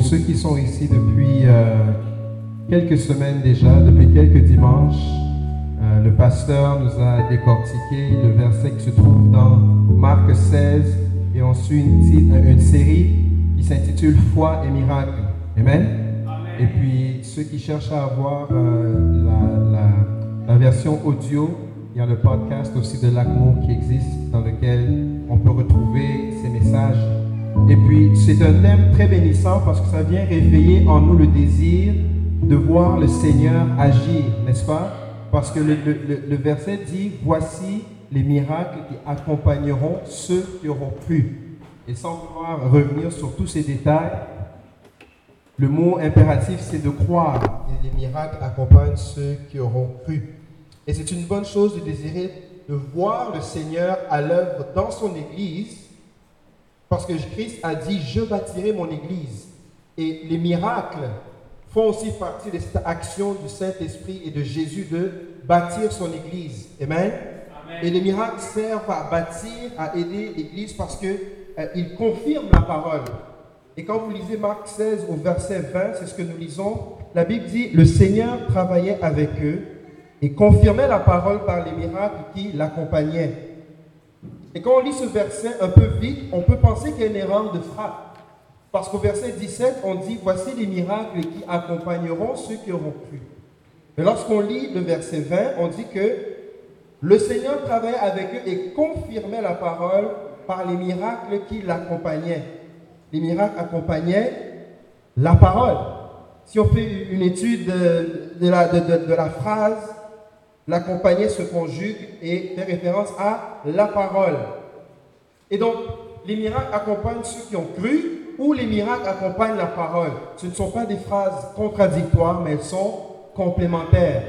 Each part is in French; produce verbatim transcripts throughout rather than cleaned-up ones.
pour ceux qui sont ici depuis euh, quelques semaines déjà, depuis quelques dimanches, euh, le pasteur nous a décortiqué le verset qui se trouve dans Marc seize et on suit une, une série qui s'intitule « Foi et miracles ». Amen. Amen. Et puis, ceux qui cherchent à avoir euh, la, la, la version audio, il y a le podcast aussi de Lacmo qui existe, dans lequel on peut retrouver ces messages. Et puis, c'est un thème très bénissant parce que ça vient réveiller en nous le désir de voir le Seigneur agir, n'est-ce pas? Parce que le, le, le verset dit « Voici les miracles qui accompagneront ceux qui auront cru ». Et sans vouloir revenir sur tous ces détails, le mot impératif, c'est de croire. Et les miracles accompagnent ceux qui auront cru. Et c'est une bonne chose de désirer de voir le Seigneur à l'œuvre dans son Église, parce que Christ a dit « Je bâtirai mon Église ». Et les miracles font aussi partie de cette action du Saint-Esprit et de Jésus de bâtir son Église. Amen. Amen. Et les miracles servent à bâtir, à aider l'Église parce qu'ils euh, confirment la parole. Et quand vous lisez Marc seize au verset vingt, c'est ce que nous lisons, la Bible dit « Le Seigneur travaillait avec eux et confirmait la parole par les miracles qui l'accompagnaient. » Et quand on lit ce verset un peu vite, on peut penser qu'il y a une erreur de frappe. Parce qu'au verset dix-sept, on dit « Voici les miracles qui accompagneront ceux qui auront cru. » Mais lorsqu'on lit le verset vingt, on dit que « Le Seigneur travaillait avec eux et confirmait la parole par les miracles qui l'accompagnaient. » Les miracles accompagnaient la parole. Si on fait une étude de la, de, de, de la phrase, l'accompagner se conjugue et fait référence à la parole. Et donc, les miracles accompagnent ceux qui ont cru, où les miracles accompagnent la parole. Ce ne sont pas des phrases contradictoires, mais elles sont complémentaires.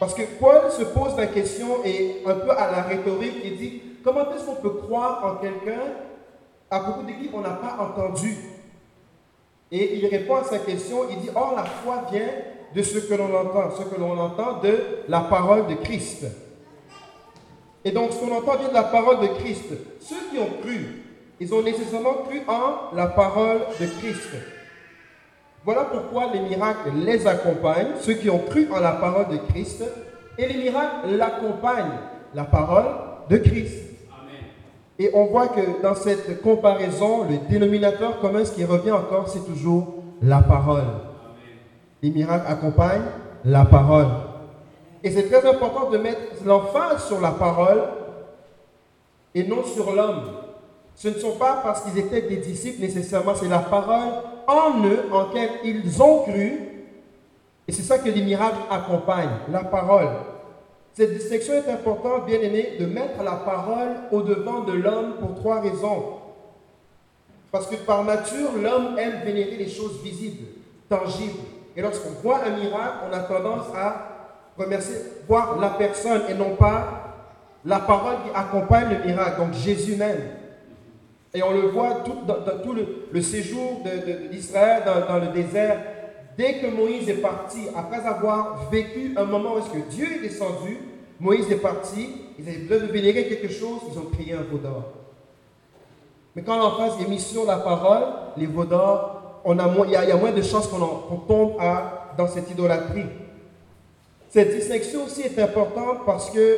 Parce que Paul se pose la question, et un peu à la rhétorique, il dit, comment est-ce qu'on peut croire en quelqu'un à propos de qui on n'a pas entendu? Et il répond à sa question, il dit, or la foi vient de ce que l'on entend, ce que l'on entend de la parole de Christ. Et donc, ce qu'on entend vient de la parole de Christ. Ceux qui ont cru, ils ont nécessairement cru en la parole de Christ. Voilà pourquoi les miracles les accompagnent, ceux qui ont cru en la parole de Christ, et les miracles l'accompagnent, la parole de Christ. Amen. Et on voit que dans cette comparaison, le dénominateur commun, ce qui revient encore, c'est toujours la parole. Amen. Les miracles accompagnent la parole. Et c'est très important de mettre l'emphase sur la parole et non sur l'homme. Ce ne sont pas parce qu'ils étaient des disciples nécessairement, c'est la parole en eux, en laquelle ils ont cru. Et c'est ça que les miracles accompagnent, la parole. Cette distinction est importante, bien aimé, de mettre la parole au-devant de l'homme pour trois raisons. Parce que par nature, l'homme aime vénérer les choses visibles, tangibles. Et lorsqu'on voit un miracle, on a tendance à remercier, voir la personne et non pas la parole qui accompagne le miracle, donc Jésus même. Et on le voit tout, dans, dans tout le, le séjour d'Israël dans, dans le désert. Dès que Moïse est parti, après avoir vécu un moment où est-ce que Dieu est descendu, Moïse est parti, ils avaient besoin de vénérer quelque chose, ils ont crié un veau d'or. Mais quand l'emphase est mise sur la parole, les veaux d'or, il y, y a moins de chances qu'on, qu'on tombe à, dans cette idolâtrie. Cette distinction aussi est importante parce que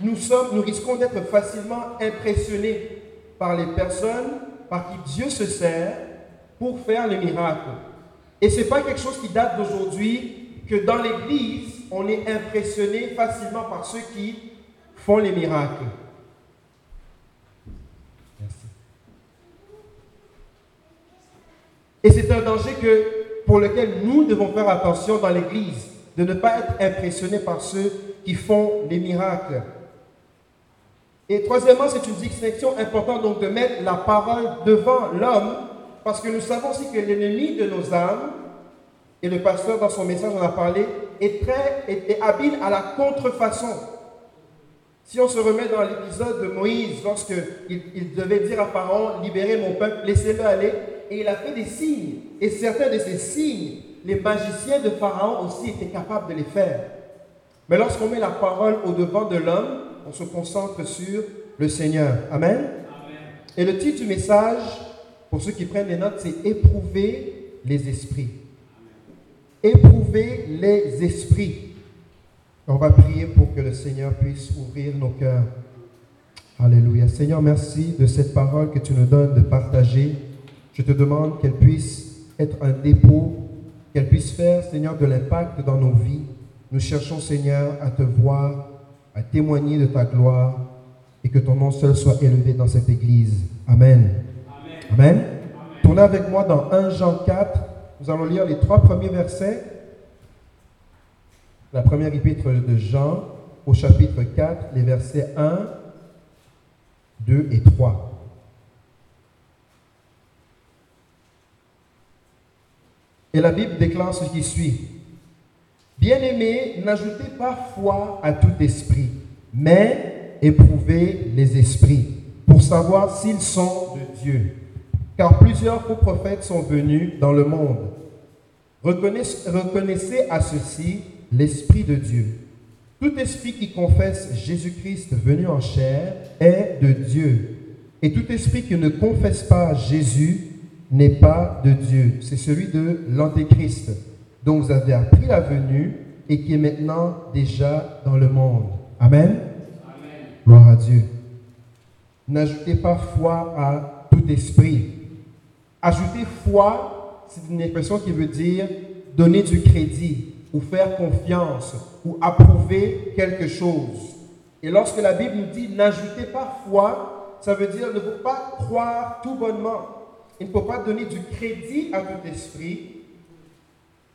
nous, sommes, nous risquons d'être facilement impressionnés par les personnes par qui Dieu se sert pour faire les miracles. Et ce n'est pas quelque chose qui date d'aujourd'hui, que dans l'Église, on est impressionné facilement par ceux qui font les miracles. Merci. Et c'est un danger que, pour lequel nous devons faire attention dans l'Église, de ne pas être impressionnés par ceux qui font les miracles. Et troisièmement, c'est une distinction importante donc de mettre la parole devant l'homme, parce que nous savons aussi que l'ennemi de nos âmes, et le pasteur dans son message en a parlé, est très est, est habile à la contrefaçon. Si on se remet dans l'épisode de Moïse, lorsque il, il devait dire à Pharaon, libérez mon peuple, laissez-le aller, et il a fait des signes, et certains de ces signes, les magiciens de Pharaon aussi étaient capables de les faire. Mais lorsqu'on met la parole au devant de l'homme, on se concentre sur le Seigneur. Amen. Amen. Et le titre du message, pour ceux qui prennent des notes, c'est éprouver les esprits. Éprouver les esprits. On va prier pour que le Seigneur puisse ouvrir nos cœurs. Alléluia. Seigneur, merci de cette parole que tu nous donnes de partager. Je te demande qu'elle puisse être un dépôt, qu'elle puisse faire, Seigneur, de l'impact dans nos vies. Nous cherchons, Seigneur, à te voir, à témoigner de ta gloire et que ton nom seul soit élevé dans cette Église. Amen. Amen. Amen. Amen. Tournez avec moi dans un Jean quatre. Nous allons lire les trois premiers versets. La première épître de Jean, au chapitre quatre, les versets un, deux et trois. Et la Bible déclare ce qui suit. « Bien-aimés, n'ajoutez pas foi à tout esprit, mais éprouvez les esprits, pour savoir s'ils sont de Dieu. Car plusieurs faux prophètes sont venus dans le monde. Reconnaissez, reconnaissez à ceci l'Esprit de Dieu. Tout esprit qui confesse Jésus-Christ venu en chair est de Dieu. Et tout esprit qui ne confesse pas Jésus n'est pas de Dieu. C'est celui de l'Antéchrist, dont vous avez appris la venue et qui est maintenant déjà dans le monde. » Amen. Amen. Gloire à Dieu. N'ajoutez pas foi à tout esprit. Ajouter foi, c'est une expression qui veut dire donner du crédit ou faire confiance ou approuver quelque chose. Et lorsque la Bible nous dit « n'ajoutez pas foi », ça veut dire ne faut pas croire tout bonnement. Il ne faut pas donner du crédit à tout esprit.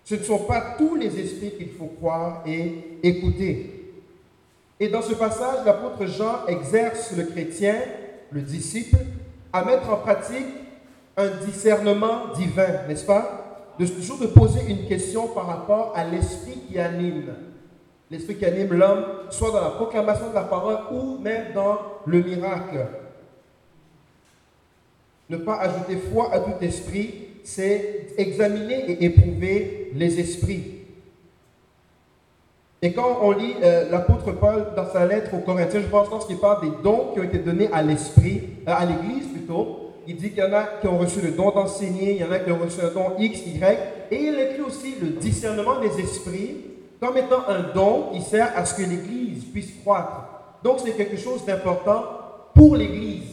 Ce ne sont pas tous les esprits qu'il faut croire et écouter. Et dans ce passage, l'apôtre Jean exerce le chrétien, le disciple, à mettre en pratique un discernement divin, n'est-ce pas? De toujours de poser une question par rapport à l'esprit qui anime. L'esprit qui anime l'homme, soit dans la proclamation de la parole ou même dans le miracle. Ne pas ajouter foi à tout esprit, c'est examiner et éprouver les esprits. Et quand on lit euh, l'apôtre Paul dans sa lettre aux Corinthiens, je pense lorsqu'il parle des dons qui ont été donnés à l'esprit, euh, à l'Église plutôt, il dit qu'il y en a qui ont reçu le don d'enseigner, il y en a qui ont reçu un don X, Y, et il inclut aussi le discernement des esprits comme étant un don qui sert à ce que l'Église puisse croître. Donc c'est quelque chose d'important pour l'Église.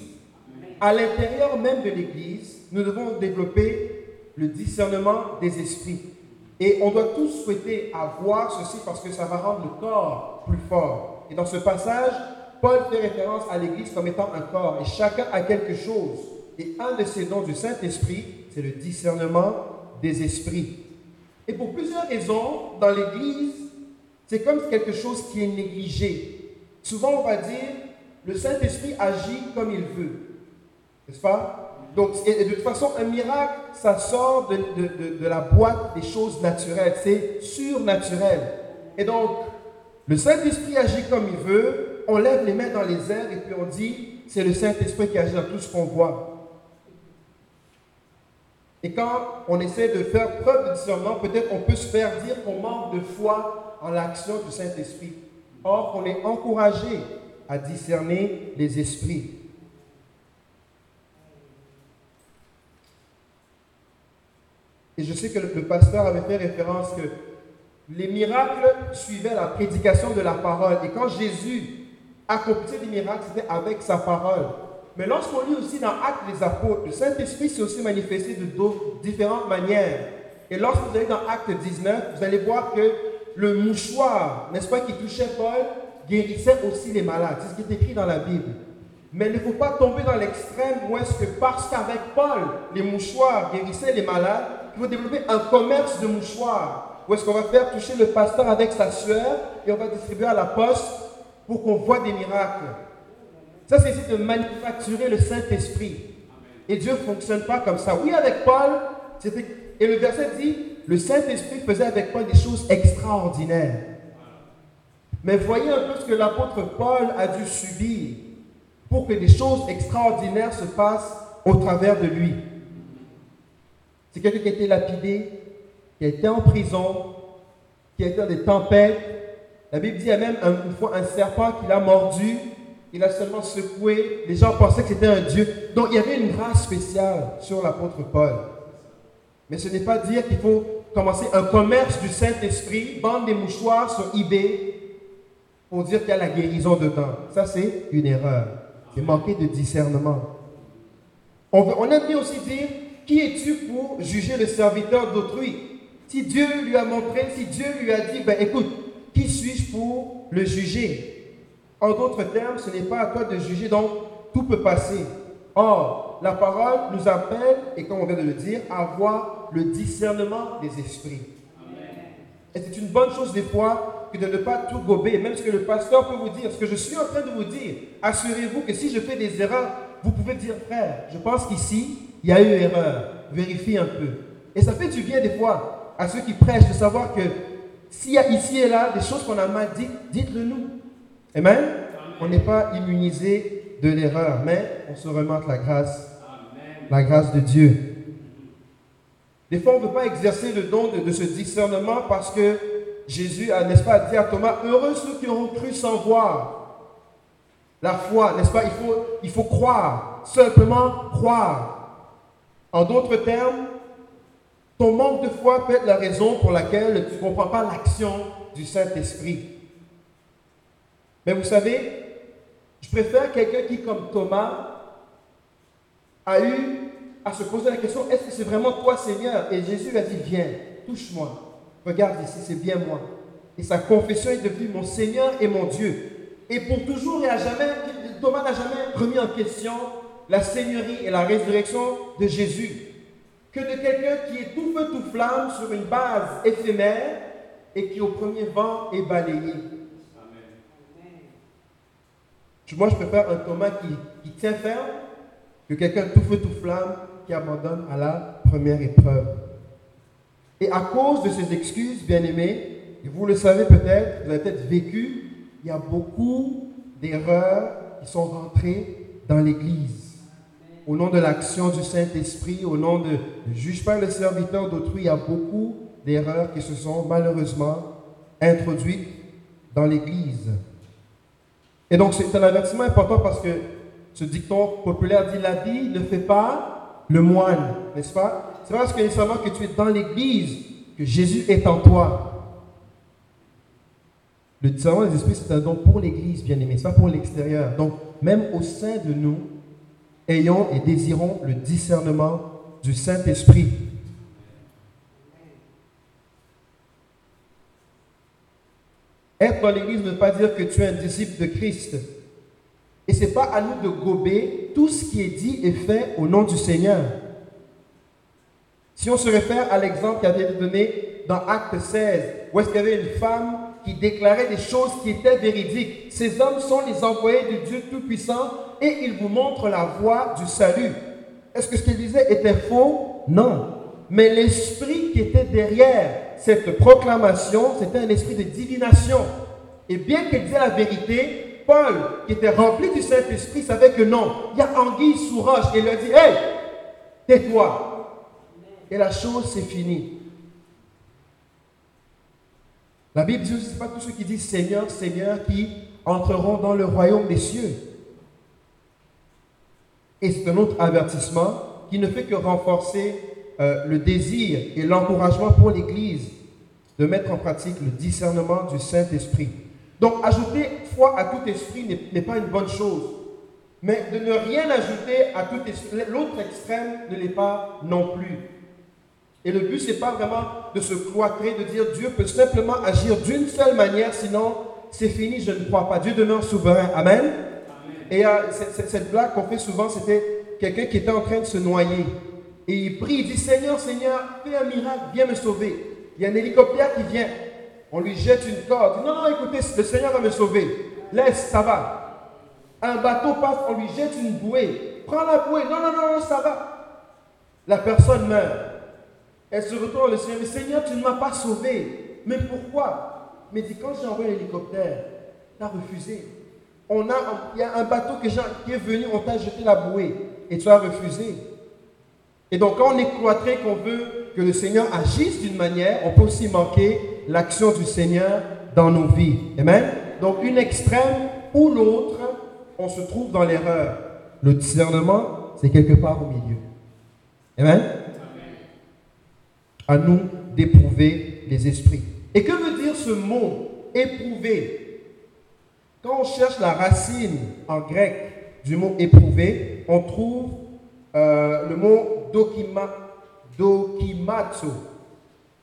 À l'intérieur même de l'Église, nous devons développer le discernement des esprits. Et on doit tous souhaiter avoir ceci parce que ça va rendre le corps plus fort. Et dans ce passage, Paul fait référence à l'Église comme étant un corps. Et chacun a quelque chose. Et un de ces dons du Saint-Esprit, c'est le discernement des esprits. Et pour plusieurs raisons, dans l'Église, c'est comme quelque chose qui est négligé. Souvent, on va dire, le Saint-Esprit agit comme il veut. N'est-ce pas? Donc, et de toute façon, un miracle, ça sort de, de, de, de la boîte des choses naturelles. C'est surnaturel. Et donc, le Saint-Esprit agit comme il veut. On lève les mains dans les airs et puis on dit, c'est le Saint-Esprit qui agit dans tout ce qu'on voit. Et quand on essaie de faire preuve de discernement, peut-être on peut se faire dire qu'on manque de foi en l'action du Saint-Esprit. Or, on est encouragé à discerner les esprits. Et je sais que le pasteur avait fait référence que les miracles suivaient la prédication de la parole. Et quand Jésus accomplissait des miracles, c'était avec sa parole. Mais lorsqu'on lit aussi dans Actes des Apôtres, le Saint-Esprit s'est aussi manifesté de différentes manières. Et lorsque vous allez dans Actes dix-neuf, vous allez voir que le mouchoir, n'est-ce pas, qui touchait Paul, guérissait aussi les malades. C'est ce qui est écrit dans la Bible. Mais il ne faut pas tomber dans l'extrême où est-ce que parce qu'avec Paul, les mouchoirs guérissaient les malades, il faut développer un commerce de mouchoirs où est-ce qu'on va faire toucher le pasteur avec sa sueur et on va distribuer à la poste pour qu'on voit des miracles. Ça, c'est essayer de manufacturer le Saint-Esprit. Et Dieu ne fonctionne pas comme ça. Oui, avec Paul, c'était... et le verset dit, le Saint-Esprit faisait avec Paul des choses extraordinaires. Mais voyez un peu ce que l'apôtre Paul a dû subir pour que des choses extraordinaires se passent au travers de lui. C'est quelqu'un qui a été lapidé, qui a été en prison, qui a été dans des tempêtes. La Bible dit, il y a même une fois un serpent qui l'a mordu il a seulement secoué. Les gens pensaient que c'était un Dieu. Donc, il y avait une grâce spéciale sur l'apôtre Paul. Mais ce n'est pas dire qu'il faut commencer un commerce du Saint-Esprit, vendre des mouchoirs sur eBay pour dire qu'il y a la guérison dedans. Ça, c'est une erreur. C'est manquer de discernement. On, veut, on aime bien aussi dire, qui es-tu pour juger le serviteur d'autrui? Si Dieu lui a montré, si Dieu lui a dit, ben écoute, qui suis-je pour le juger? En d'autres termes, ce n'est pas à toi de juger, donc tout peut passer. Or, la parole nous appelle, et comme on vient de le dire, à avoir le discernement des esprits. Amen. Et c'est une bonne chose des fois que de ne pas tout gober, même ce que le pasteur peut vous dire, ce que je suis en train de vous dire. Assurez-vous que si je fais des erreurs, vous pouvez dire, frère, je pense qu'ici, il y a eu erreur. Vérifie un peu. Et ça fait du bien des fois à ceux qui prêchent de savoir que s'il y a ici et là des choses qu'on a mal dites, dites-le nous. Amen. Amen. On n'est pas immunisé de l'erreur, mais on se remonte la grâce, Amen. La grâce de Dieu. Des fois, on ne peut pas exercer le don de, de ce discernement parce que Jésus a, n'est-ce pas, dit à Thomas, « Heureux ceux qui auront cru sans voir. » La foi, n'est-ce pas, il faut, il faut croire, simplement croire. En d'autres termes, ton manque de foi peut être la raison pour laquelle tu ne comprends pas l'action du Saint-Esprit. Mais vous savez, je préfère quelqu'un qui, comme Thomas, a eu à se poser la question, est-ce que c'est vraiment toi, Seigneur? Et Jésus a dit, viens, touche-moi, regarde ici, c'est bien moi. Et sa confession est devenue mon Seigneur et mon Dieu. Et pour toujours et à jamais, Thomas n'a jamais remis en question la Seigneurie et la résurrection de Jésus. Que de quelqu'un qui est tout feu, tout flamme sur une base éphémère et qui au premier vent est balayé. Moi, je préfère un Thomas qui, qui tient ferme que quelqu'un tout feu, tout flamme qui abandonne à la première épreuve. Et à cause de ces excuses, bien-aimés, et vous le savez peut-être, vous avez peut-être vécu, il y a beaucoup d'erreurs qui sont rentrées dans l'Église. Au nom de l'action du Saint-Esprit, au nom de « juge pas le serviteur d'autrui », il y a beaucoup d'erreurs qui se sont malheureusement introduites dans l'Église. Et donc, c'est un avertissement important parce que ce dicton populaire dit « La vie ne fait pas le moine », n'est-ce pas? C'est pas parce que nécessairement que tu es dans l'Église que Jésus est en toi. Le discernement des esprits, c'est un don pour l'Église, bien-aimé, c'est pas pour l'extérieur. Donc, même au sein de nous, ayons et désirons le discernement du Saint-Esprit. Être dans l'Église ne veut pas dire que tu es un disciple de Christ. Et ce n'est pas à nous de gober tout ce qui est dit et fait au nom du Seigneur. Si on se réfère à l'exemple qui a été donné dans Acte seize, où est-ce qu'il y avait une femme qui déclarait des choses qui étaient véridiques. Ces hommes sont les envoyés de Dieu Tout-Puissant et ils vous montrent la voie du salut. Est-ce que ce qu'ils disaient était faux? Non. Mais l'esprit qui était derrière cette proclamation, c'était un esprit de divination. Et bien qu'il disait la vérité, Paul, qui était rempli du Saint-Esprit, savait que non, il y a anguille sous roche. Et il lui a dit, « Hey, tais-toi » Et la chose, c'est fini. La Bible dit aussi, ce n'est pas tous ceux qui disent « Seigneur, Seigneur » qui entreront dans le royaume des cieux. Et c'est un autre avertissement qui ne fait que renforcer Euh, le désir et l'encouragement pour l'Église de mettre en pratique le discernement du Saint-Esprit. Donc, ajouter foi à tout esprit n'est, n'est pas une bonne chose, mais de ne rien ajouter à tout esprit, l'autre extrême ne l'est pas non plus. Et le but, ce n'est pas vraiment de se cloîtrer, de dire Dieu peut simplement agir d'une seule manière, sinon c'est fini, je ne crois pas. Dieu demeure souverain. Amen. Amen. Et euh, c'est, c'est, cette blague qu'on fait souvent, c'était quelqu'un qui était en train de se noyer. Et il prie, il dit, « Seigneur, Seigneur, fais un miracle, viens me sauver. » Il y a un hélicoptère qui vient. On lui jette une corde. « Non, non, écoutez, le Seigneur va me sauver. Laisse, ça va. » Un bateau passe, on lui jette une bouée. « Prends la bouée. »« Non, non, non, non, ça va. » La personne meurt. Elle se retourne, le Seigneur, « Seigneur, tu ne m'as pas sauvé. »« Mais pourquoi ?» ?»« Mais dit, quand j'ai envoyé l'hélicoptère, tu as refusé. On a, il y a un bateau que j'ai, qui est venu, on t'a jeté la bouée. Et tu as refusé. » Et donc, quand on est cloîtré, qu'on veut que le Seigneur agisse d'une manière, on peut aussi manquer l'action du Seigneur dans nos vies. Amen? Donc, une extrême ou l'autre on se trouve dans l'erreur. Le discernement, c'est quelque part au milieu. Amen. À nous d'éprouver les esprits. Et que veut dire ce mot « éprouver » ? Quand on cherche la racine en grec du mot « éprouver », on trouve euh, le mot dokima, « dokimatsu »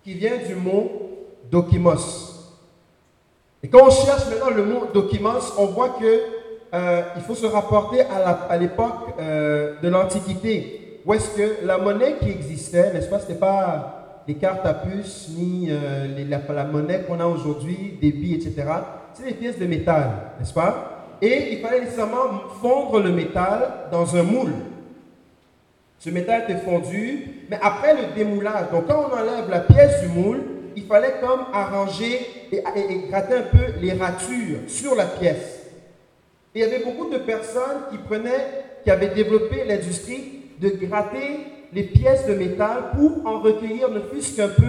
qui vient du mot « dokimos ». Et quand on cherche maintenant le mot « dokimos », on voit que euh, il faut se rapporter à, la, à l'époque euh, de l'Antiquité, où est-ce que la monnaie qui existait, n'est-ce pas, c'était pas... les cartes à puce, ni euh, les, la, la monnaie qu'on a aujourd'hui, des billes, et cetera. C'est des pièces de métal, n'est-ce pas? Et il fallait nécessairement fondre le métal dans un moule. Ce métal était fondu, mais après le démoulage, donc quand on enlève la pièce du moule, il fallait comme arranger et, et, et gratter un peu les ratures sur la pièce. Et il y avait beaucoup de personnes qui prenaient, qui avaient développé l'industrie de gratter les pièces de métal pour en recueillir ne fût-ce qu'un peu,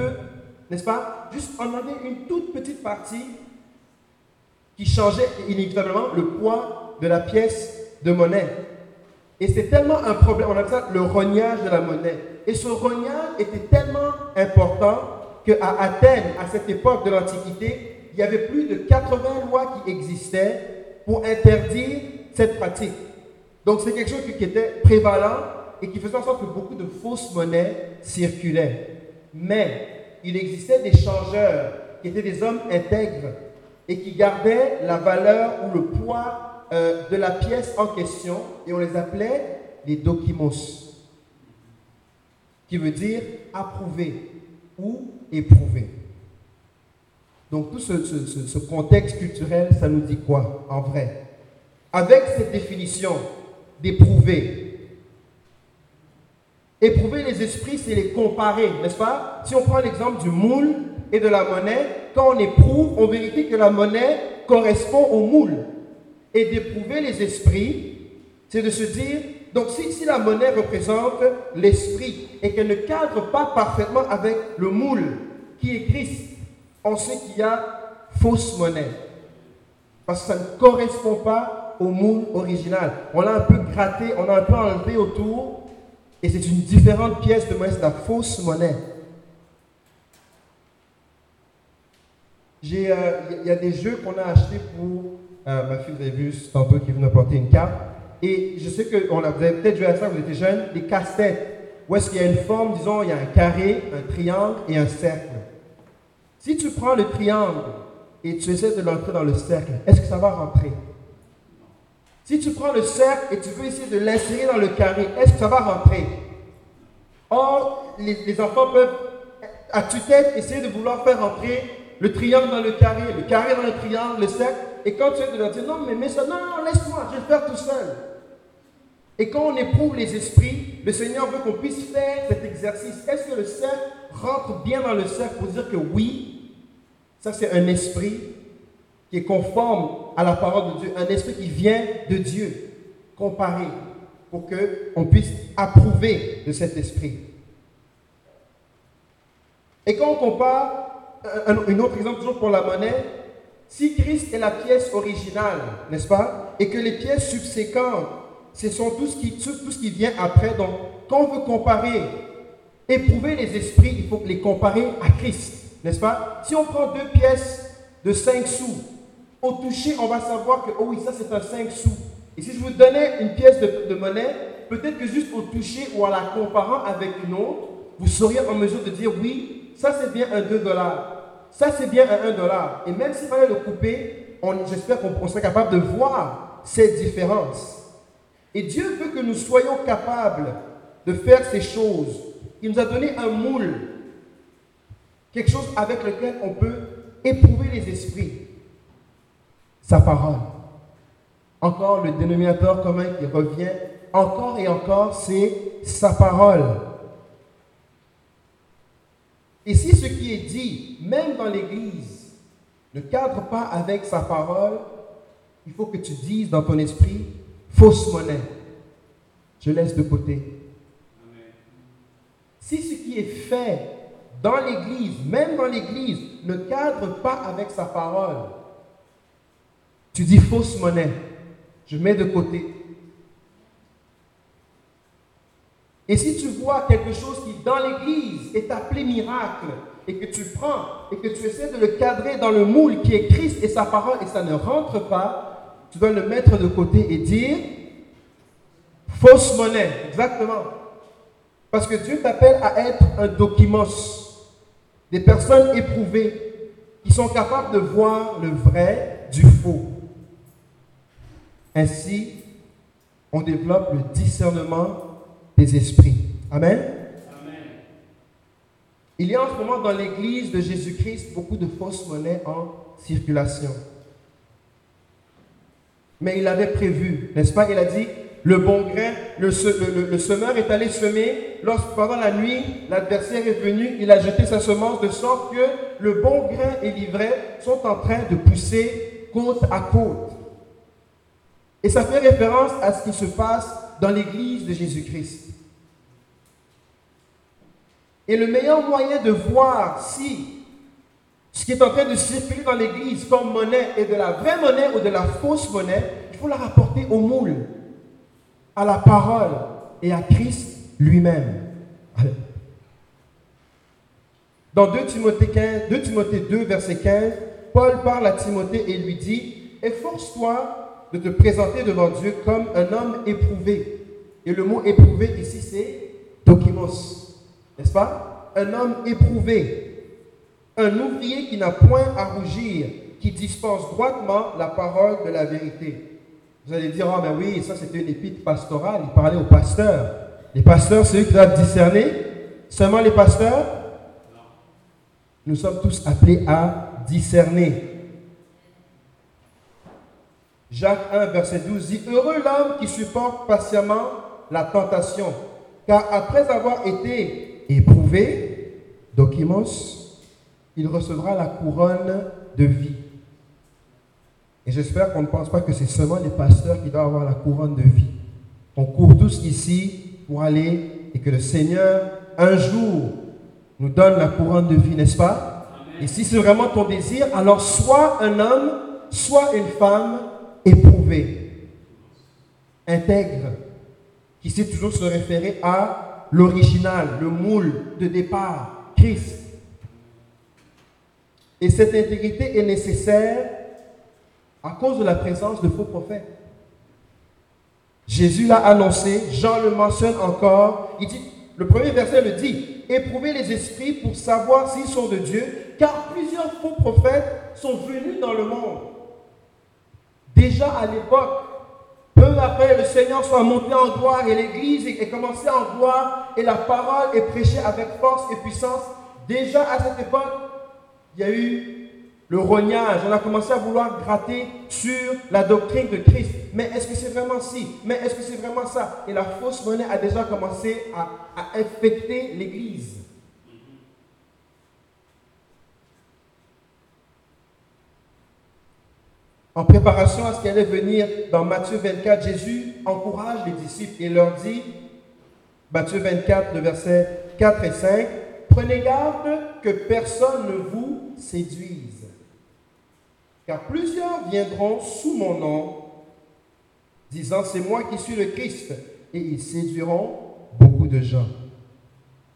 n'est-ce pas? Juste en enlever une toute petite partie qui changeait inévitablement le poids de la pièce de monnaie. Et c'est tellement un problème, on appelle ça le rognage de la monnaie. Et ce rognage était tellement important qu'à Athènes, à cette époque de l'Antiquité, il y avait plus de quatre-vingts lois qui existaient pour interdire cette pratique. Donc c'est quelque chose qui était prévalent et qui faisait en sorte que beaucoup de fausses monnaies circulaient. Mais il existait des changeurs qui étaient des hommes intègres et qui gardaient la valeur ou le poids euh, de la pièce en question, et on les appelait les dokimos, qui veut dire approuver ou éprouver. Donc tout ce, ce, ce contexte culturel, ça nous dit quoi en vrai? Avec cette définition d'éprouver, éprouver les esprits, c'est les comparer, n'est-ce pas? Si on prend l'exemple du moule et de la monnaie, quand on éprouve, on vérifie que la monnaie correspond au moule. Et d'éprouver les esprits, c'est de se dire, donc si, si la monnaie représente l'esprit et qu'elle ne cadre pas parfaitement avec le moule qui est Christ, on sait qu'il y a fausse monnaie. Parce que ça ne correspond pas au moule original. On l'a un peu gratté, on a un peu enlevé autour. Et c'est une différente pièce de monnaie, c'est la fausse monnaie. Il euh, y a des jeux qu'on a achetés pour... Euh, ma fille, vous avez vu, c'est un peu qui venait porter une carte. Et je sais que on a, vous avez peut-être joué à ça quand vous étiez jeune, des casse-têtes. Où est-ce qu'il y a une forme, disons, il y a un carré, un triangle et un cercle. Si tu prends le triangle et tu essaies de l'entrer dans le cercle, est-ce que ça va rentrer? Si tu prends le cercle et tu veux essayer de l'insérer dans le carré, est-ce que ça va rentrer? Or, les, les enfants peuvent, à tue-tête, essayer de vouloir faire rentrer le triangle dans le carré, le carré dans le triangle, le cercle. Et quand tu es de leur dire, non, mais mets ça, non, non, laisse-moi, je vais le faire tout seul. Et quand on éprouve les esprits, le Seigneur veut qu'on puisse faire cet exercice. Est-ce que le cercle rentre bien dans le cercle pour dire que oui, ça c'est un esprit qui est conforme à la parole de Dieu, un esprit qui vient de Dieu, comparé, pour qu'on puisse approuver de cet esprit. Et quand on compare, un, un autre exemple toujours pour la monnaie, si Christ est la pièce originale, n'est-ce pas, et que les pièces subséquentes, ce sont tout ce qui, tout ce qui vient après, donc quand on veut comparer, éprouver les esprits, il faut les comparer à Christ, n'est-ce pas? Si on prend deux pièces de cinq sous, au toucher, on va savoir que, oh oui, ça c'est un cinq sous. Et si je vous donnais une pièce de, de monnaie, peut-être que juste au toucher ou en la comparant avec une autre, vous seriez en mesure de dire, oui, ça c'est bien un deux dollars, ça c'est bien un un dollar. Et même s'il fallait le couper, on, j'espère qu'on sera capable de voir cette différence. Et Dieu veut que nous soyons capables de faire ces choses. Il nous a donné un moule, quelque chose avec lequel on peut éprouver les esprits. Sa parole. Encore le dénominateur commun qui revient encore et encore, c'est sa parole. Et si ce qui est dit, même dans l'Église, ne cadre pas avec sa parole, il faut que tu dises dans ton esprit, fausse monnaie, je laisse de côté. Amen. Si ce qui est fait dans l'Église, même dans l'Église, ne cadre pas avec sa parole, tu dis fausse monnaie, je mets de côté. Et si tu vois quelque chose qui, dans l'Église, est appelé miracle, et que tu prends, et que tu essaies de le cadrer dans le moule qui est Christ et sa parole, et ça ne rentre pas, tu dois le mettre de côté et dire « fausse monnaie ». Exactement. Parce que Dieu t'appelle à être un dokimos, des personnes éprouvées, qui sont capables de voir le vrai du faux. Ainsi, on développe le discernement des esprits. Amen. Amen. Il y a en ce moment dans l'Église de Jésus-Christ beaucoup de fausses monnaies en circulation. Mais il avait prévu, n'est-ce pas? Il a dit, le bon grain, le, le, le, le semeur est allé semer. Lorsque pendant la nuit, l'adversaire est venu, il a jeté sa semence de sorte que le bon grain et l'ivraie sont en train de pousser côte à côte. Et ça fait référence à ce qui se passe dans l'Église de Jésus-Christ. Et le meilleur moyen de voir si ce qui est en train de circuler dans l'Église comme monnaie est de la vraie monnaie ou de la fausse monnaie, il faut la rapporter au moule, à la parole et à Christ lui-même. Dans deux Timothée deux, verset quinze, Paul parle à Timothée et lui dit « Efforce-toi de te présenter devant Dieu comme un homme éprouvé. » Et le mot « éprouvé » ici, c'est « dokimos ». N'est-ce pas? Un homme éprouvé. Un ouvrier qui n'a point à rougir, qui dispense droitement la parole de la vérité. Vous allez dire, « Ah, oh, ben oui, ça c'était une épître pastorale. Il parlait aux pasteurs. » Les pasteurs, c'est eux qui doivent discerner. Seulement les pasteurs? Non. Nous sommes tous appelés à discerner. Jacques un, verset douze dit « Heureux l'homme qui supporte patiemment la tentation, car après avoir été éprouvé, dokimos, il recevra la couronne de vie. » Et j'espère qu'on ne pense pas que c'est seulement les pasteurs qui doivent avoir la couronne de vie. On court tous ici pour aller et que le Seigneur, un jour, nous donne la couronne de vie, n'est-ce pas? Amen. Et si c'est vraiment ton désir, alors sois un homme, soit une femme, éprouvé, intègre, qui sait toujours se référer à l'original, le moule de départ, Christ. Et cette intégrité est nécessaire à cause de la présence de faux prophètes. Jésus l'a annoncé, Jean le mentionne encore, il dit, le premier verset le dit, « Éprouvez les esprits pour savoir s'ils sont de Dieu, car plusieurs faux prophètes sont venus dans le monde. » Déjà à l'époque, peu après, le Seigneur soit monté en gloire et l'Église est commencée en gloire et la parole est prêchée avec force et puissance. Déjà à cette époque, il y a eu le rognage. On a commencé à vouloir gratter sur la doctrine de Christ. Mais est-ce que c'est vraiment ci? Mais est-ce que c'est vraiment ça? Et la fausse monnaie a déjà commencé à, à infecter l'Église. En préparation à ce qui allait venir dans Matthieu vingt-quatre, Jésus encourage les disciples et leur dit, Matthieu vingt-quatre, de versets quatre et cinq, « Prenez garde que personne ne vous séduise, car plusieurs viendront sous mon nom, disant, c'est moi qui suis le Christ, et ils séduiront beaucoup de gens. »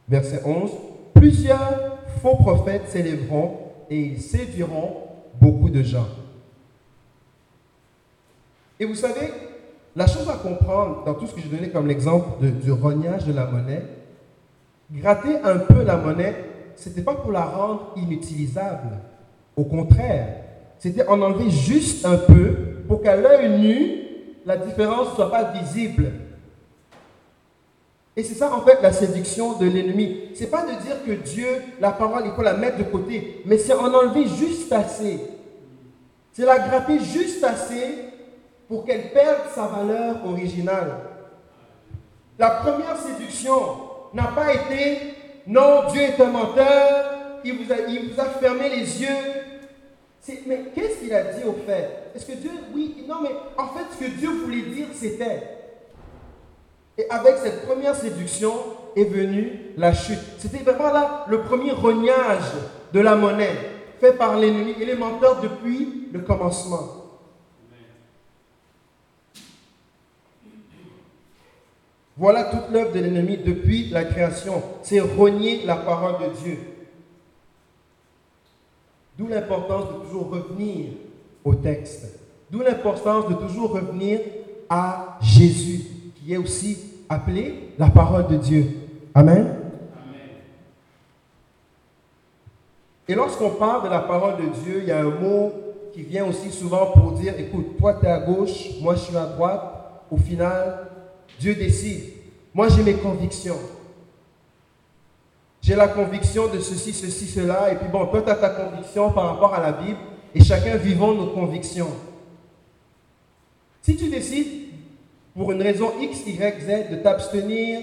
Verset onze, « Plusieurs faux prophètes s'élèveront, et ils séduiront beaucoup de gens. » Et vous savez, la chose à comprendre dans tout ce que j'ai donné comme exemple de, du rognage de la monnaie, gratter un peu la monnaie, ce n'était pas pour la rendre inutilisable. Au contraire, c'était en enlever juste un peu pour qu'à l'œil nu, la différence ne soit pas visible. Et c'est ça en fait la séduction de l'ennemi. Ce n'est pas de dire que Dieu, la parole, il faut la mettre de côté, mais c'est en enlever juste assez. C'est la gratter juste assez pour qu'elle perde sa valeur originale. La première séduction n'a pas été « Non, Dieu est un menteur, il vous a, il vous a fermé les yeux. » Mais qu'est-ce qu'il a dit au fait? Est-ce que Dieu... Oui, non, mais en fait, ce que Dieu voulait dire, c'était... Et avec cette première séduction est venue la chute. C'était vraiment là le premier rognage de la monnaie fait par l'ennemi. Il est menteur depuis le commencement. Voilà toute l'œuvre de l'ennemi depuis la création. C'est renier la parole de Dieu. D'où l'importance de toujours revenir au texte. D'où l'importance de toujours revenir à Jésus, qui est aussi appelé la parole de Dieu. Amen. Amen. Et lorsqu'on parle de la parole de Dieu, il y a un mot qui vient aussi souvent pour dire, écoute, toi tu es à gauche, moi je suis à droite. Au final, Dieu décide. Moi j'ai mes convictions. J'ai la conviction de ceci, ceci, cela. Et puis bon, toi tu as ta conviction par rapport à la Bible. Et chacun vivons nos convictions. Si tu décides, pour une raison X, Y, Z, de t'abstenir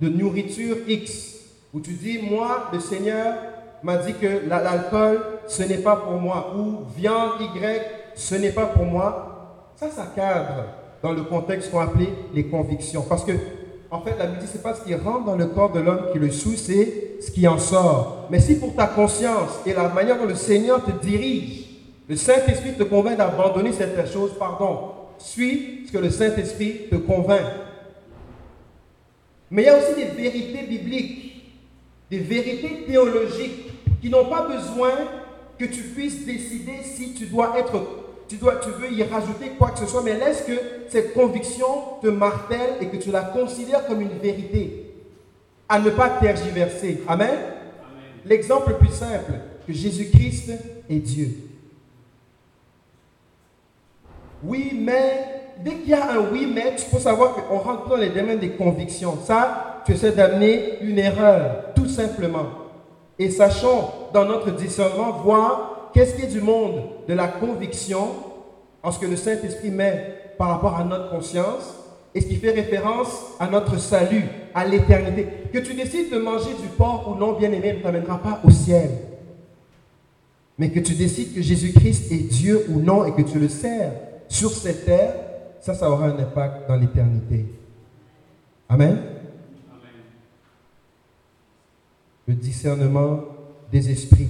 de nourriture X, où tu dis, moi, le Seigneur m'a dit que l'alcool, ce n'est pas pour moi, ou viande Y, ce n'est pas pour moi, ça, ça cadre dans le contexte qu'on appelait les convictions. Parce que, en fait, la Bible dit, ce n'est pas ce qui rentre dans le corps de l'homme qui le souille, c'est ce qui en sort. Mais si pour ta conscience et la manière dont le Seigneur te dirige, le Saint-Esprit te convainc d'abandonner certaines choses, pardon, suis ce que le Saint-Esprit te convainc. Mais il y a aussi des vérités bibliques, des vérités théologiques qui n'ont pas besoin que tu puisses décider si tu dois être, tu dois, tu veux y rajouter quoi que ce soit, mais laisse que cette conviction te martèle et que tu la considères comme une vérité, à ne pas tergiverser. Amen. Amen. L'exemple le plus simple, que Jésus-Christ est Dieu. Oui, mais, dès qu'il y a un oui, mais, il faut savoir qu'on rentre dans les domaines des convictions. Ça, tu essaies d'amener une erreur, tout simplement. Et sachons, dans notre discernement, voir qu'est-ce qui est du monde de la conviction, en ce que le Saint-Esprit met par rapport à notre conscience, et ce qui fait référence à notre salut, à l'éternité. Que tu décides de manger du porc ou non, bien-aimé, ne t'amènera pas au ciel. Mais que tu décides que Jésus-Christ est Dieu ou non, et que tu le sers sur cette terre, ça, ça aura un impact dans l'éternité. Amen. Amen. Le discernement des esprits.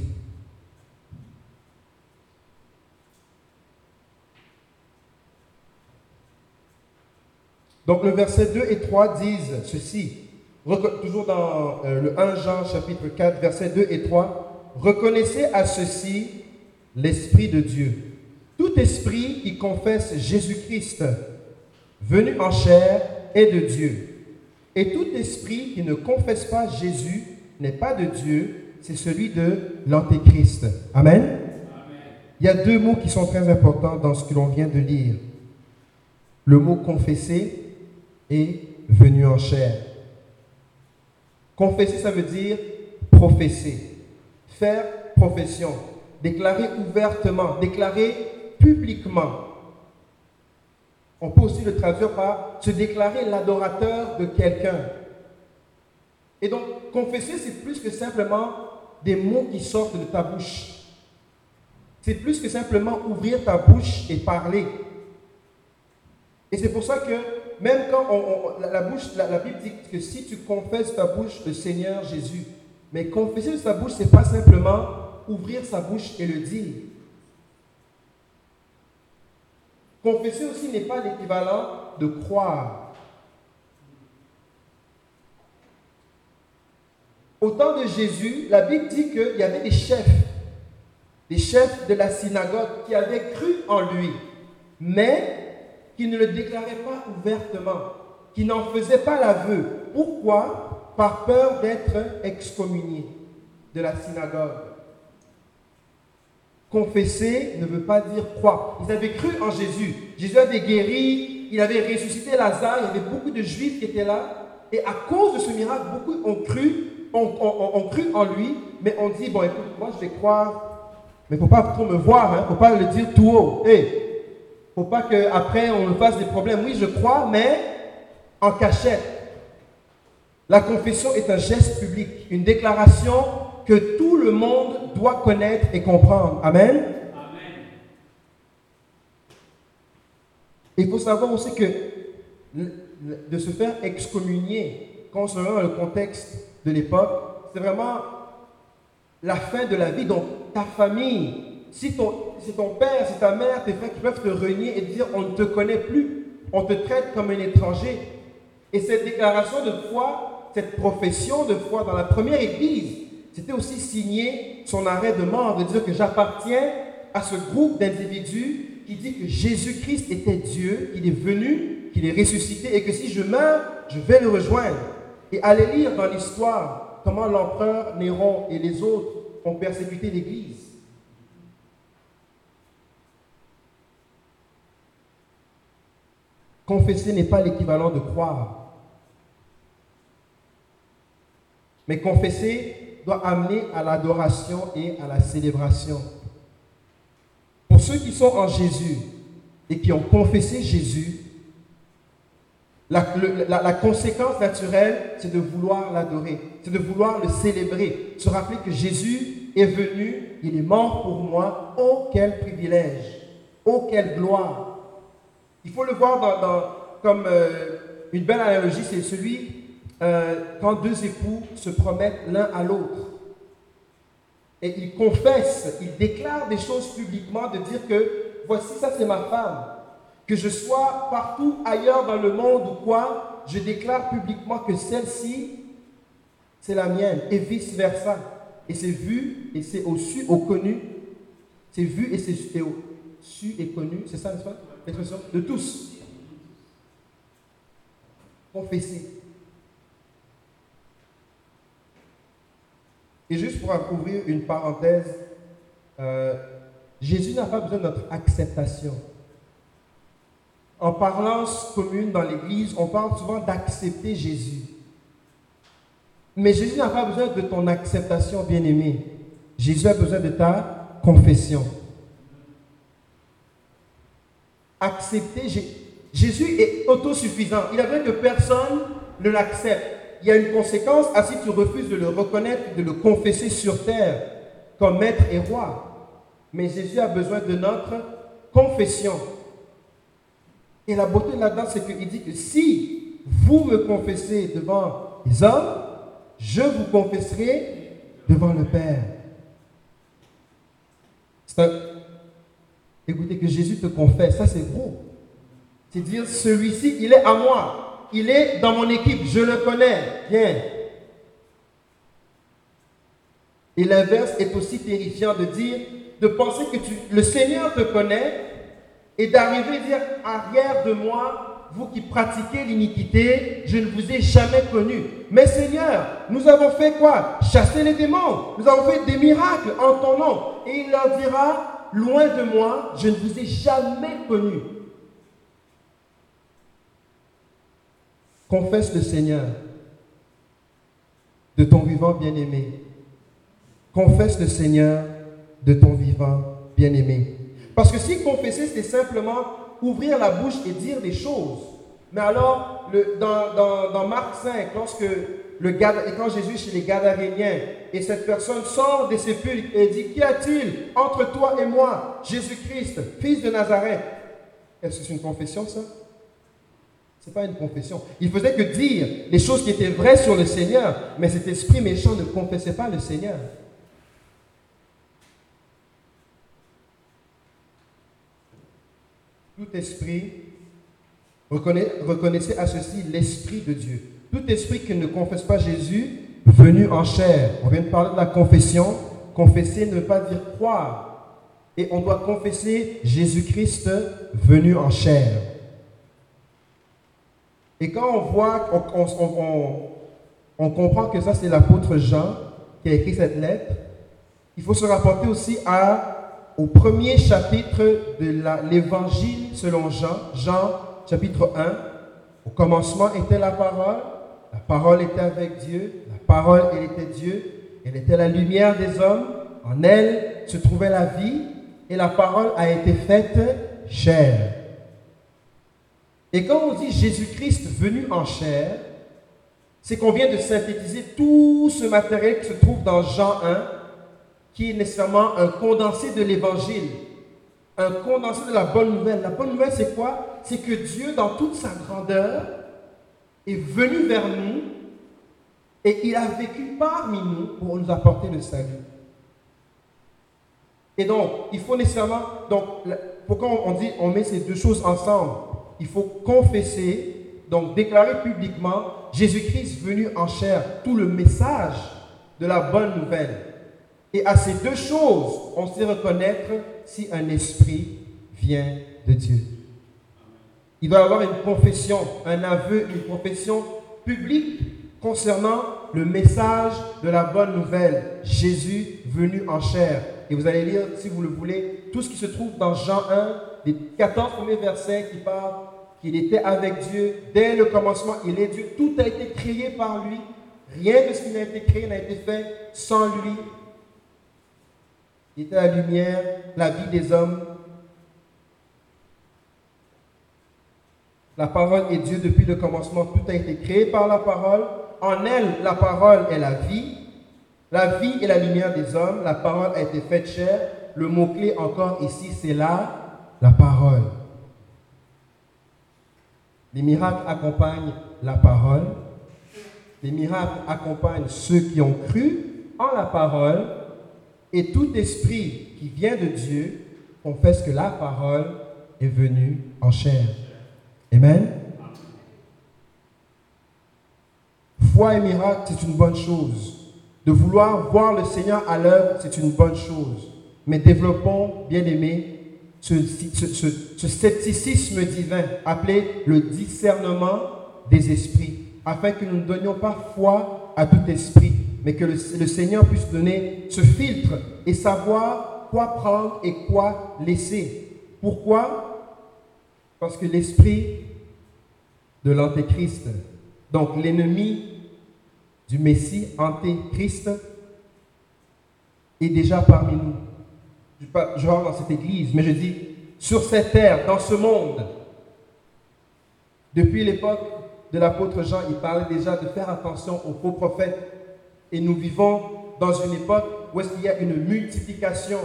Donc, le verset deux et trois disent ceci, toujours dans le premier Jean, chapitre quatre, versets deux et trois, « Reconnaissez à ceci l'Esprit de Dieu. » Tout esprit qui confesse Jésus-Christ, venu en chair, est de Dieu. Et tout esprit qui ne confesse pas Jésus n'est pas de Dieu, c'est celui de l'Antéchrist. Amen. Amen. Il y a deux mots qui sont très importants dans ce que l'on vient de lire. Le mot « confesser » et « venu en chair ». Confesser, ça veut dire professer, faire profession, déclarer ouvertement, déclarer publiquement. On peut aussi le traduire par se déclarer l'adorateur de quelqu'un. Et donc, confesser, c'est plus que simplement des mots qui sortent de ta bouche. C'est plus que simplement ouvrir ta bouche et parler. Et c'est pour ça que, même quand on, on, la, bouche, la, la Bible dit que si tu confesses ta bouche, le Seigneur Jésus, mais confesser de sa bouche, c'est pas simplement ouvrir sa bouche et le dire. Confesser aussi n'est pas l'équivalent de croire. Au temps de Jésus, la Bible dit qu'il y avait des chefs, des chefs de la synagogue qui avaient cru en lui, mais qui ne le déclaraient pas ouvertement, qui n'en faisaient pas l'aveu. Pourquoi? Par peur d'être excommuniés de la synagogue. Confesser ne veut pas dire croire. Ils avaient cru en Jésus. Jésus avait guéri, il avait ressuscité Lazare, il y avait beaucoup de Juifs qui étaient là. Et à cause de ce miracle, beaucoup ont cru, ont, ont, ont cru en lui, mais on dit, bon écoute, moi je vais croire, mais il ne faut pas trop me voir, il hein, ne faut pas le dire tout haut. Hey, il ne faut pas qu'après on me fasse des problèmes. Oui, je crois, mais en cachette. La confession est un geste public, une déclaration que tout le monde doit connaître et comprendre. Amen. Amen. Et il faut savoir aussi que de se faire excommunier, quand on se rend dans le contexte de l'époque, c'est vraiment la fin de la vie. Donc, ta famille, si ton, si ton père, si ta mère, tes frères qui peuvent te renier et te dire on ne te connaît plus, on te traite comme un étranger, Et cette déclaration de foi, cette profession de foi dans la première Église, c'était aussi signer son arrêt de mort, de dire que j'appartiens à ce groupe d'individus qui dit que Jésus-Christ était Dieu, qu'il est venu, qu'il est ressuscité et que si je meurs, je vais le rejoindre. Et allez lire dans l'histoire comment l'empereur Néron et les autres ont persécuté l'Église. Confesser n'est pas l'équivalent de croire. Mais confesser doit amener à l'adoration et à la célébration. Pour ceux qui sont en Jésus et qui ont confessé Jésus, la, le, la, la conséquence naturelle, c'est de vouloir l'adorer, c'est de vouloir le célébrer, se rappeler que Jésus est venu, il est mort pour moi. Oh, quel privilège! Oh, quelle gloire! Il faut le voir dans, dans, comme euh, une belle analogie, c'est celui euh, quand deux époux se promettent l'un à l'autre. Et ils confessent, ils déclarent des choses publiquement, de dire que voici, ça c'est ma femme. Que je sois partout ailleurs dans le monde ou quoi, je déclare publiquement que celle-ci, c'est la mienne, et vice-versa. Et c'est vu et c'est au su, au connu. C'est vu et c'est au su et connu, c'est ça, n'est-ce pas? De tous. Confesser. Et juste pour ouvrir une parenthèse, euh, Jésus n'a pas besoin de notre acceptation. En parlance commune dans l'Église, on parle souvent d'accepter Jésus. Mais Jésus n'a pas besoin de ton acceptation, bien-aimé. Jésus a besoin de ta confession. Accepter Jésus est autosuffisant. Il a besoin que personne ne l'accepte. Il y a une conséquence à si tu refuses de le reconnaître, de le confesser sur terre comme maître et roi. Mais Jésus a besoin de notre confession. Et la beauté là-dedans, c'est qu'il dit que si vous me confessez devant les hommes, je vous confesserai devant le Père. C'est un... Écoutez, que Jésus te confesse, ça c'est gros. C'est dire, celui-ci, il est à moi. Il est dans mon équipe, je le connais. Bien. Et l'inverse est aussi terrifiant, de dire, de penser que tu, le Seigneur te connaît et d'arriver à dire, arrière de moi, vous qui pratiquez l'iniquité, je ne vous ai jamais connu. Mais Seigneur, nous avons fait quoi? Chasser les démons. Nous avons fait des miracles en ton nom. Et il leur dira, loin de moi, je ne vous ai jamais connu. Confesse le Seigneur de ton vivant bien-aimé. Confesse le Seigneur de ton vivant bien-aimé. Parce que si confesser, c'est simplement ouvrir la bouche et dire des choses. Mais alors, le, dans, dans, dans Marc cinq, lorsque le, quand Jésus est chez les Gadaréniens, et cette personne sort des sépulcres et dit, qu'y a-t-il entre toi et moi, Jésus-Christ, fils de Nazareth? Est-ce que c'est une confession, ça? Ce n'est pas une confession. Il faisait que dire les choses qui étaient vraies sur le Seigneur, mais cet esprit méchant ne confessait pas le Seigneur. Tout esprit, reconnaissez à ceci l'Esprit de Dieu. Tout esprit qui ne confesse pas Jésus, venu en chair. On vient de parler de la confession. Confesser ne veut pas dire croire. Et on doit confesser Jésus-Christ venu en chair. Et quand on voit, on, on, on, on comprend que ça c'est l'apôtre Jean qui a écrit cette lettre, il faut se rapporter aussi à, au premier chapitre de la, l'évangile selon Jean, Jean chapitre un. Au commencement était la parole. La parole était avec Dieu, la parole, elle était Dieu, elle était la lumière des hommes, en elle se trouvait la vie, et la parole a été faite chair. Et quand on dit Jésus-Christ venu en chair, c'est qu'on vient de synthétiser tout ce matériel qui se trouve dans Jean un, qui est nécessairement un condensé de l'Évangile, un condensé de la bonne nouvelle. La bonne nouvelle, c'est quoi? C'est que Dieu, dans toute sa grandeur, est venu vers nous et il a vécu parmi nous pour nous apporter le salut. Et donc, il faut nécessairement, donc, pourquoi on dit, on met ces deux choses ensemble? Il faut confesser donc déclarer publiquement Jésus-Christ venu en chair, tout le message de la bonne nouvelle. Et à ces deux choses, on sait reconnaître si un esprit vient de Dieu. Il doit y avoir une confession, un aveu, une confession publique concernant le message de la bonne nouvelle, Jésus venu en chair. Et vous allez lire, si vous le voulez, tout ce qui se trouve dans Jean un, les quatorze premiers versets qui parlent qu'il était avec Dieu, dès le commencement, il est Dieu, tout a été créé par lui, rien de ce qui n'a été créé n'a été fait sans lui. Il était la lumière, la vie des hommes. La parole est Dieu depuis le commencement, tout a été créé par la parole. En elle, la parole est la vie. La vie est la lumière des hommes. La parole a été faite chair. Le mot-clé encore ici, c'est là, la parole. Les miracles accompagnent la parole. Les miracles accompagnent ceux qui ont cru en la parole. Et tout esprit qui vient de Dieu confesse que la parole est venue en chair. Amen. Foi et miracle, c'est une bonne chose. De vouloir voir le Seigneur à l'œuvre, c'est une bonne chose. Mais développons, bien-aimés, ce, ce, ce, ce scepticisme divin, appelé le discernement des esprits, afin que nous ne donnions pas foi à tout esprit, mais que le, le Seigneur puisse donner ce filtre et savoir quoi prendre et quoi laisser. Pourquoi? Parce que l'esprit de l'antéchrist, donc l'ennemi du Messie, antéchrist, est déjà parmi nous. Je parle dans cette église, mais je dis, sur cette terre, dans ce monde, depuis l'époque de l'apôtre Jean, il parlait déjà de faire attention aux faux prophètes. Et nous vivons dans une époque où est-ce qu'il y a une multiplication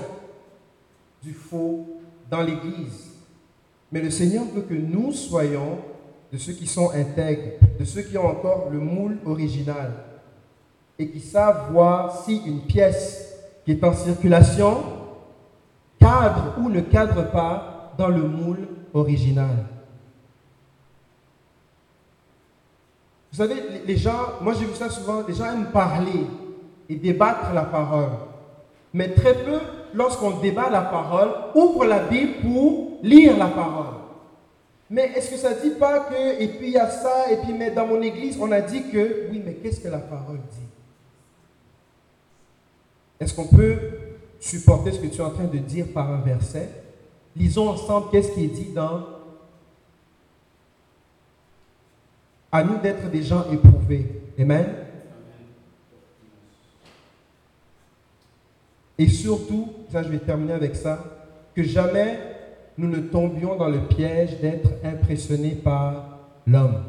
du faux dans l'église. Mais le Seigneur veut que nous soyons de ceux qui sont intègres, de ceux qui ont encore le moule original et qui savent voir si une pièce qui est en circulation cadre ou ne cadre pas dans le moule original. Vous savez, les gens, moi j'ai vu ça souvent, les gens aiment parler et débattre la parole. Mais très peu, lorsqu'on débat la parole, ouvre la Bible pour lire la parole. Mais est-ce que ça ne dit pas que, et puis il y a ça, et puis mais dans mon église, on a dit que, oui, mais qu'est-ce que la parole dit? Est-ce qu'on peut supporter ce que tu es en train de dire par un verset? Lisons ensemble qu'est-ce qui est dit dans... À nous d'être des gens éprouvés. Amen. Et surtout, ça je vais terminer avec ça, que jamais nous ne tombions dans le piège d'être impressionnés par l'homme.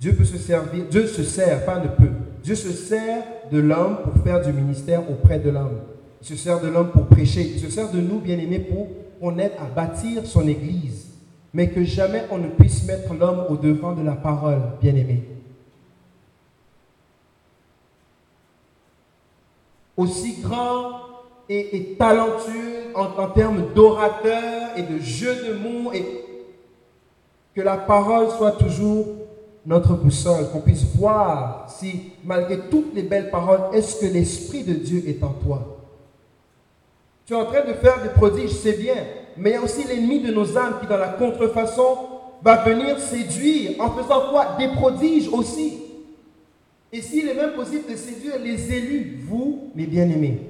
Dieu peut se servir, Dieu se sert, pas ne peut. Dieu se sert de l'homme pour faire du ministère auprès de l'homme. Il se sert de l'homme pour prêcher. Il se sert de nous, bien-aimés, pour qu'on aide à bâtir son église. Mais que jamais on ne puisse mettre l'homme au devant de la parole, bien-aimés. Aussi grand et, et talentueux en, en termes d'orateur et de jeu de mots, et que la parole soit toujours notre boussole, qu'on puisse voir si, malgré toutes les belles paroles, est-ce que l'Esprit de Dieu est en toi? Tu es en train de faire des prodiges, c'est bien, mais il y a aussi l'ennemi de nos âmes qui, dans la contrefaçon, va venir séduire en faisant quoi? Des prodiges aussi. Et s'il est même possible de séduire les élus, vous, mes bien-aimés.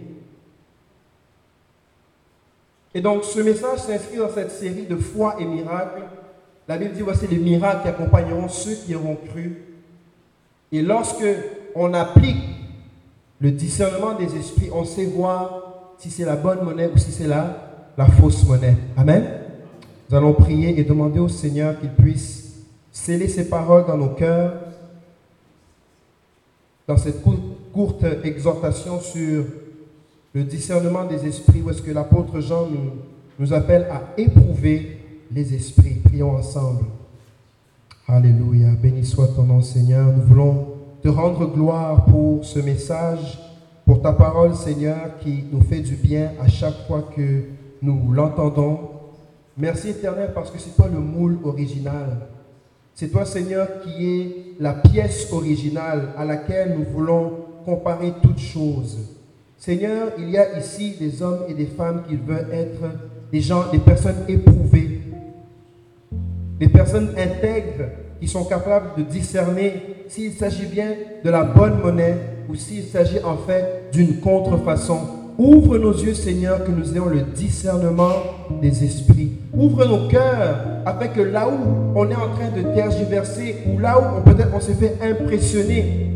Et donc, ce message s'inscrit dans cette série de foi et miracles. La Bible dit, voici les miracles qui accompagneront ceux qui auront cru. Et lorsque on applique le discernement des esprits, on sait voir si c'est la bonne monnaie ou si c'est la, la fausse monnaie. Amen. Nous allons prier et demander au Seigneur qu'il puisse sceller ses paroles dans nos cœurs, dans cette courte exhortation sur le discernement des esprits, où est-ce que l'apôtre Jean nous, nous appelle à éprouver les esprits. Prions ensemble. Alléluia. Béni soit ton nom, Seigneur. Nous voulons te rendre gloire pour ce message, pour ta parole, Seigneur, qui nous fait du bien à chaque fois que nous l'entendons. Merci, Éternel, parce que c'est toi le moule original. C'est toi, Seigneur, qui es la pièce originale à laquelle nous voulons comparer toutes choses. Seigneur, il y a ici des hommes et des femmes qui veulent être des gens, des personnes éprouvées, des personnes intègres qui sont capables de discerner s'il s'agit bien de la bonne monnaie ou s'il s'agit en fait d'une contrefaçon. Ouvre nos yeux, Seigneur, que nous ayons le discernement des esprits. Ouvre nos cœurs afin que là où on est en train de tergiverser ou là où on, peut-être on s'est fait impressionner,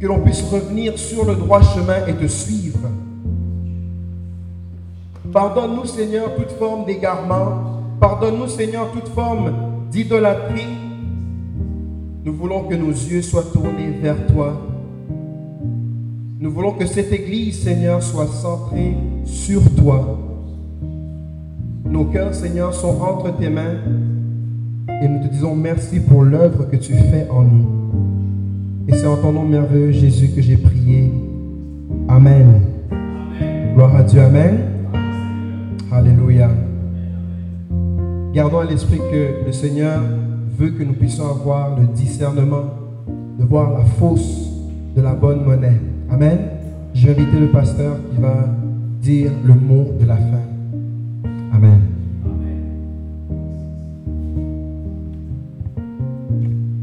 que l'on puisse revenir sur le droit chemin et te suivre. Pardonne-nous, Seigneur, toute forme d'égarement. Pardonne-nous, Seigneur, toute forme d'idolâtrie. Nous voulons que nos yeux soient tournés vers toi. Nous voulons que cette Église, Seigneur, soit centrée sur toi. Nos cœurs, Seigneur, sont entre tes mains et nous te disons merci pour l'œuvre que tu fais en nous. Et c'est en ton nom merveilleux, Jésus, que j'ai prié. Amen. Amen. Gloire à Dieu. Amen. Alléluia. Gardons à l'esprit que le Seigneur veut que nous puissions avoir le discernement de voir la fausse de la bonne monnaie. Amen. Je vais inviter le pasteur qui va dire le mot de la fin.